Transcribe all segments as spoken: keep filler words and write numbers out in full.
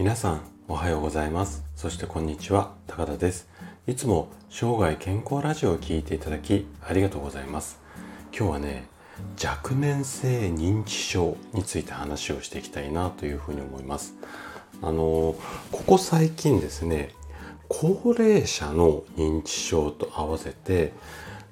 皆さんおはようございます。そしてこんにちは、高田です。いつも生涯健康ラジオを聞いていただきありがとうございます。今日はね、若年性認知症について話をしていきたいなというふうに思います。あのここ最近ですね、高齢者の認知症と合わせて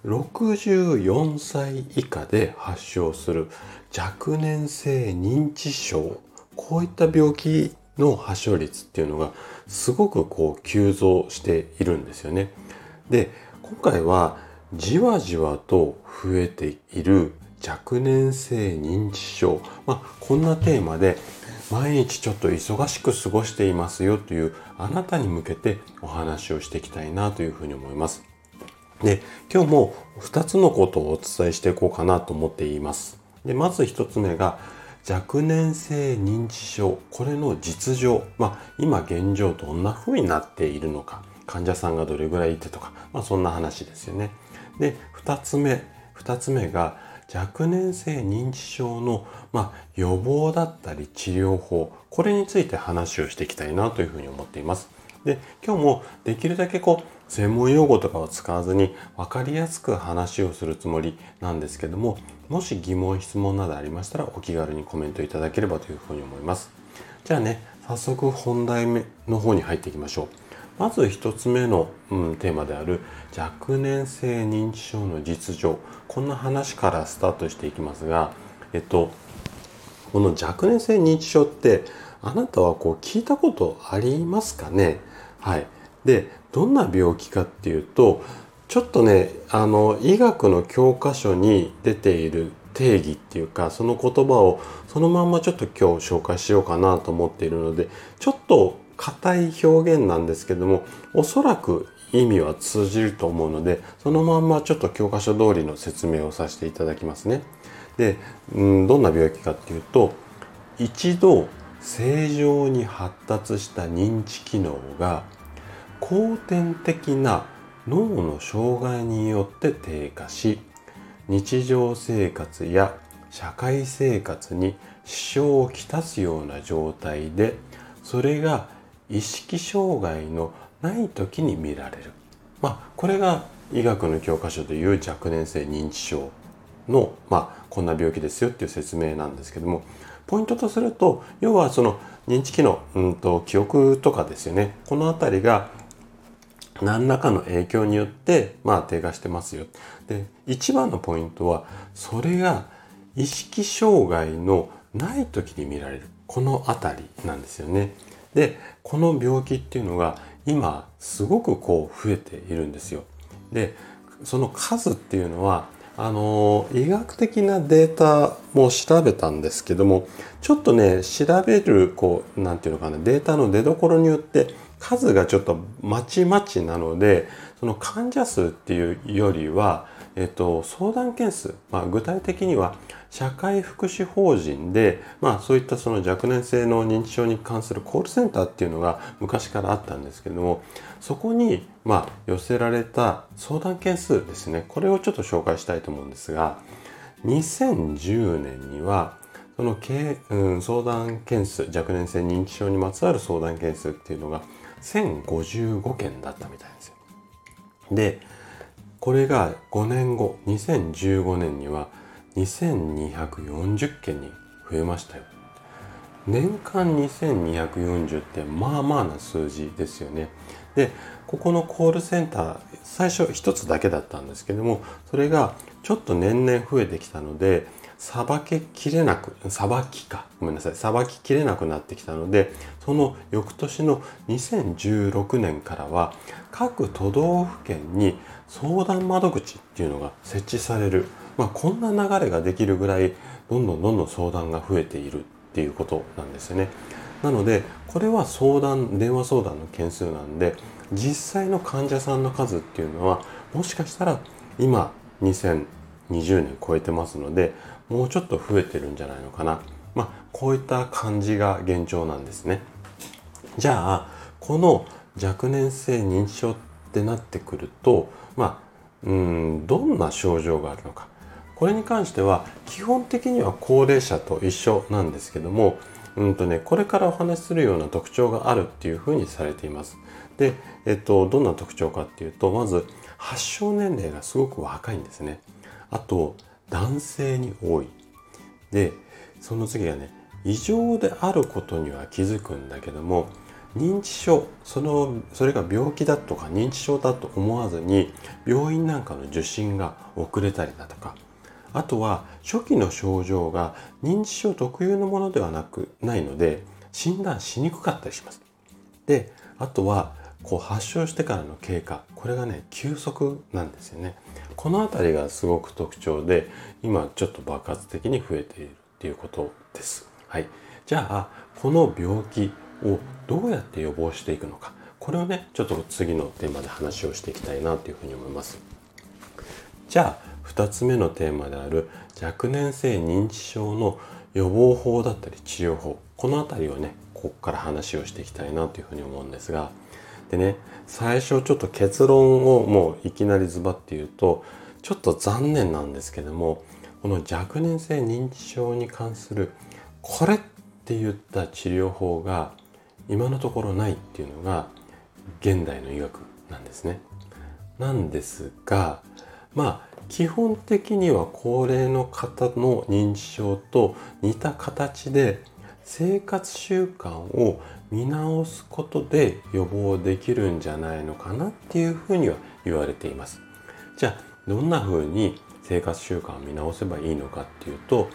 ろくじゅうよんさい以下で発症する若年性認知症、こういった病気の発症率っていうのがすごくこう急増しているんですよね。で、今回はじわじわと増えている若年性認知症、まあ、こんなテーマで毎日ちょっと忙しく過ごしていますよというあなたに向けてお話をしていきたいなというふうに思います。で、今日もふたつのことをお伝えしていこうかなと思っています。で、まずひとつめが若年性認知症、これの実情、まあ、今現状どんな風になっているのか、患者さんがどれぐらいいてとか、まあ、そんな話ですよね。で、ふたつめ、ふたつめが若年性認知症の、まあ、予防だったり治療法、これについて話をしていきたいなというふうに思っています。で、今日もできるだけこう専門用語とかを使わずに分かりやすく話をするつもりなんですけども、もし疑問質問などありましたらお気軽にコメントいただければというふうに思います。じゃあね、早速本題の方に入っていきましょう。まず一つ目の、うん、テーマである若年性認知症の実情、こんな話からスタートしていきますが、えっとこの若年性認知症ってあなたはこう聞いたことありますかね。はい。で、どんな病気かっていうと、ちょっとね、あの医学の教科書に出ている定義っていうか、その言葉をそのまんまちょっと今日紹介しようかなと思っているので、ちょっと硬い表現なんですけども、おそらく意味は通じると思うので、そのまんまちょっと教科書通りの説明をさせていただきますね。で、うん、どんな病気かっていうと、一度正常に発達した認知機能が後天的な脳の障害によって低下し、日常生活や社会生活に支障をきたすような状態で、それが意識障害のない時に見られる。まあ、これが医学の教科書でいう若年性認知症の、まあ、こんな病気ですよっていう説明なんですけども、ポイントとすると、要はその認知機能、うんと記憶とかですよね。このあたりが何らかの影響によって、まあ、低下してますよ。で、一番のポイントは、それが意識障害のない時に見られる。このあたりなんですよね。で、この病気っていうのが今すごくこう増えているんですよ。で、その数っていうのは、あの医学的なデータも調べたんですけども、ちょっとね、調べるこうなんていうのかな、データの出どころによって数がちょっとまちまちなので、その患者数っていうよりは、えっと、相談件数、まあ、具体的には社会福祉法人で、まあ、そういったその若年性の認知症に関するコールセンターっていうのが昔からあったんですけども、そこにまあ寄せられた相談件数ですね、これをちょっと紹介したいと思うんですが、にせんじゅうねんにはそのけ、うん、相談件数、若年性認知症にまつわる相談件数っていうのがせんごじゅうごけんだったみたいですよ。で、これがごねんご、にせんじゅうごねんにはにせんにひゃくよんじゅっけんに増えましたよ。年間にせんにひゃくよんじゅうってまあまあな数字ですよね。で、ここのコールセンター、最初一つだけだったんですけども、それがちょっと年々増えてきたので、さばけきれなく、さばきか、ごめんなさい、さばききれなくなってきたので、その翌年のにせんじゅうろくねんからは、各都道府県に相談窓口っていうのが設置される。まあ、こんな流れができるぐらい、どんどんどんどん相談が増えているっていうことなんですよね。なので、これは相談、電話相談の件数なんで、実際の患者さんの数っていうのは、もしかしたら今にせんにじゅうねん超えてますので、もうちょっと増えてるんじゃないのかな。まあ、こういった感じが現状なんですね。じゃあ、この若年性認知症ってなってくると、まあ、うーん、どんな症状があるのか。これに関しては、基本的には高齢者と一緒なんですけども、うんとね、これからお話しするような特徴があるっていうふうにされています。で、えっと、どんな特徴かっていうと、まず発症年齢がすごく若いんですね。あと男性に多い。で、その次がね、異常であることには気づくんだけども、認知症、そのそれが病気だとか認知症だと思わずに病院なんかの受診が遅れたりだとか、あとは初期の症状が認知症特有のものではなくないので診断しにくかったりします。で、あとはこう発症してからの経過、これがね急速なんですよね。このあたりがすごく特徴で、今ちょっと爆発的に増えているっていうことです。はい。じゃあこの病気をどうやって予防していくのか、これをねちょっと次のテーマで話をしていきたいなというふうに思います。じゃあふたつめのテーマである若年性認知症の予防法だったり治療法、このあたりをねここから話をしていきたいなというふうに思うんですが、でね、最初ちょっと結論をもういきなりズバッて言うとちょっと残念なんですけども、この若年性認知症に関するこれって言った治療法が今のところないっていうのが現代の医学なんですね。なんですが、まあ基本的には高齢の方の認知症と似た形で生活習慣を見直すことで予防できるんじゃないのかなっていうふうには言われています。じゃあどんなふうに生活習慣を見直せばいいのかっていうと、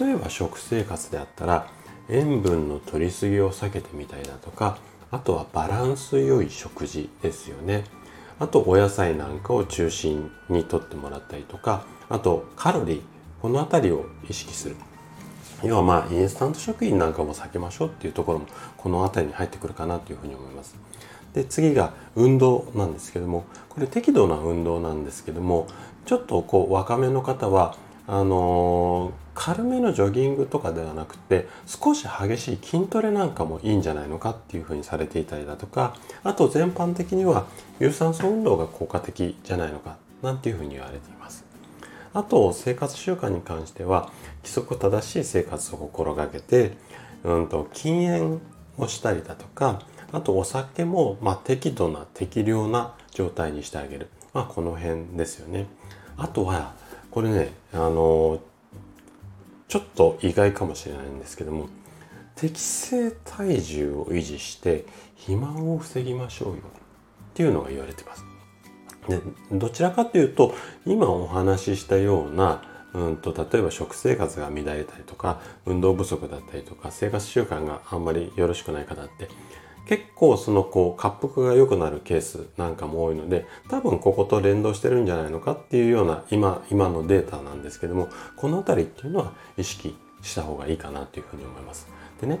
例えば食生活であったら塩分の摂りすぎを避けてみたいだとか、あとはバランス良い食事ですよね。あとお野菜なんかを中心に摂ってもらったりとか、あとカロリー、このあたりを意識する。要はまあインスタント食品なんかも避けましょうっていうところもこのあたりに入ってくるかなというふうに思います。で、次が運動なんですけども、これ適度な運動なんですけども、ちょっとこう若めの方はあのー、軽めのジョギングとかではなくて少し激しい筋トレなんかもいいんじゃないのかっていうふうにされていたりだとか、あと全般的には有酸素運動が効果的じゃないのかなんていうふうに言われています。あと生活習慣に関しては規則正しい生活を心がけて、うんと禁煙をしたりだとか、あとお酒もまあ適度な適量な状態にしてあげる、まあ、この辺ですよね。あとはこれね、あのちょっと意外かもしれないんですけども、適正体重を維持して肥満を防ぎましょうよっていうのが言われてます。で、どちらかというと今お話ししたような、うんと例えば食生活が乱れたりとか運動不足だったりとか生活習慣があんまりよろしくない方って結構そのこう滑腹が良くなるケースなんかも多いので、多分ここと連動してるんじゃないのかっていうような今今のデータなんですけども、このあたりっていうのは意識した方がいいかなというふうに思います。でね、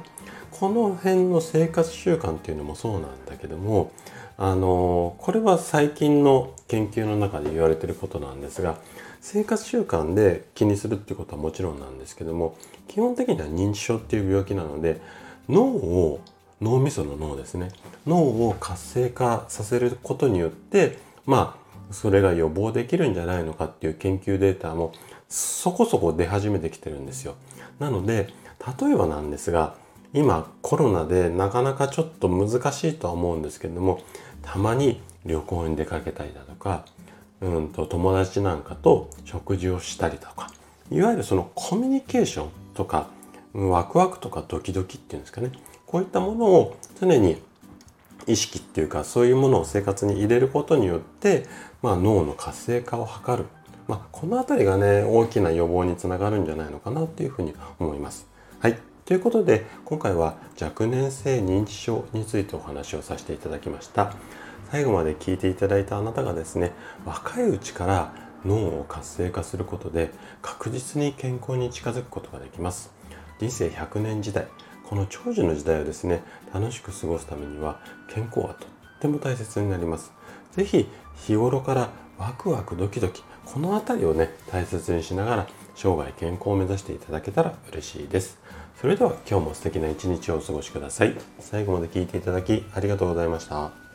この辺の生活習慣っていうのもそうなんだけども、あのこれは最近の研究の中で言われていることなんですが、生活習慣で気にするっていうことはもちろんなんですけども、基本的には認知症っていう病気なので脳を脳みその脳ですね。脳を活性化させることによって、まあ、それが予防できるんじゃないのかっていう研究データもそこそこ出始めてきてるんですよ。なので、例えばなんですが、今コロナでなかなかちょっと難しいとは思うんですけれども、たまに旅行に出かけたりだとか、うんと友達なんかと食事をしたりとか、いわゆるそのコミュニケーションとか、ワクワクとかドキドキっていうんですかね。こういったものを常に意識っていうか、そういうものを生活に入れることによって、まあ、脳の活性化を図る、まあ、このあたりがね大きな予防につながるんじゃないのかなっていうふうに思います。はい、ということで今回は若年性認知症についてお話をさせていただきました。最後まで聞いていただいたあなたがですね、若いうちから脳を活性化することで確実に健康に近づくことができます。人生ひゃくねん時代、この長寿の時代をですね、楽しく過ごすためには健康はとっても大切になります。ぜひ日頃からワクワクドキドキ、このあたりをね、大切にしながら生涯健康を目指していただけたら嬉しいです。それでは今日も素敵な一日をお過ごしください。最後まで聞いていただきありがとうございました。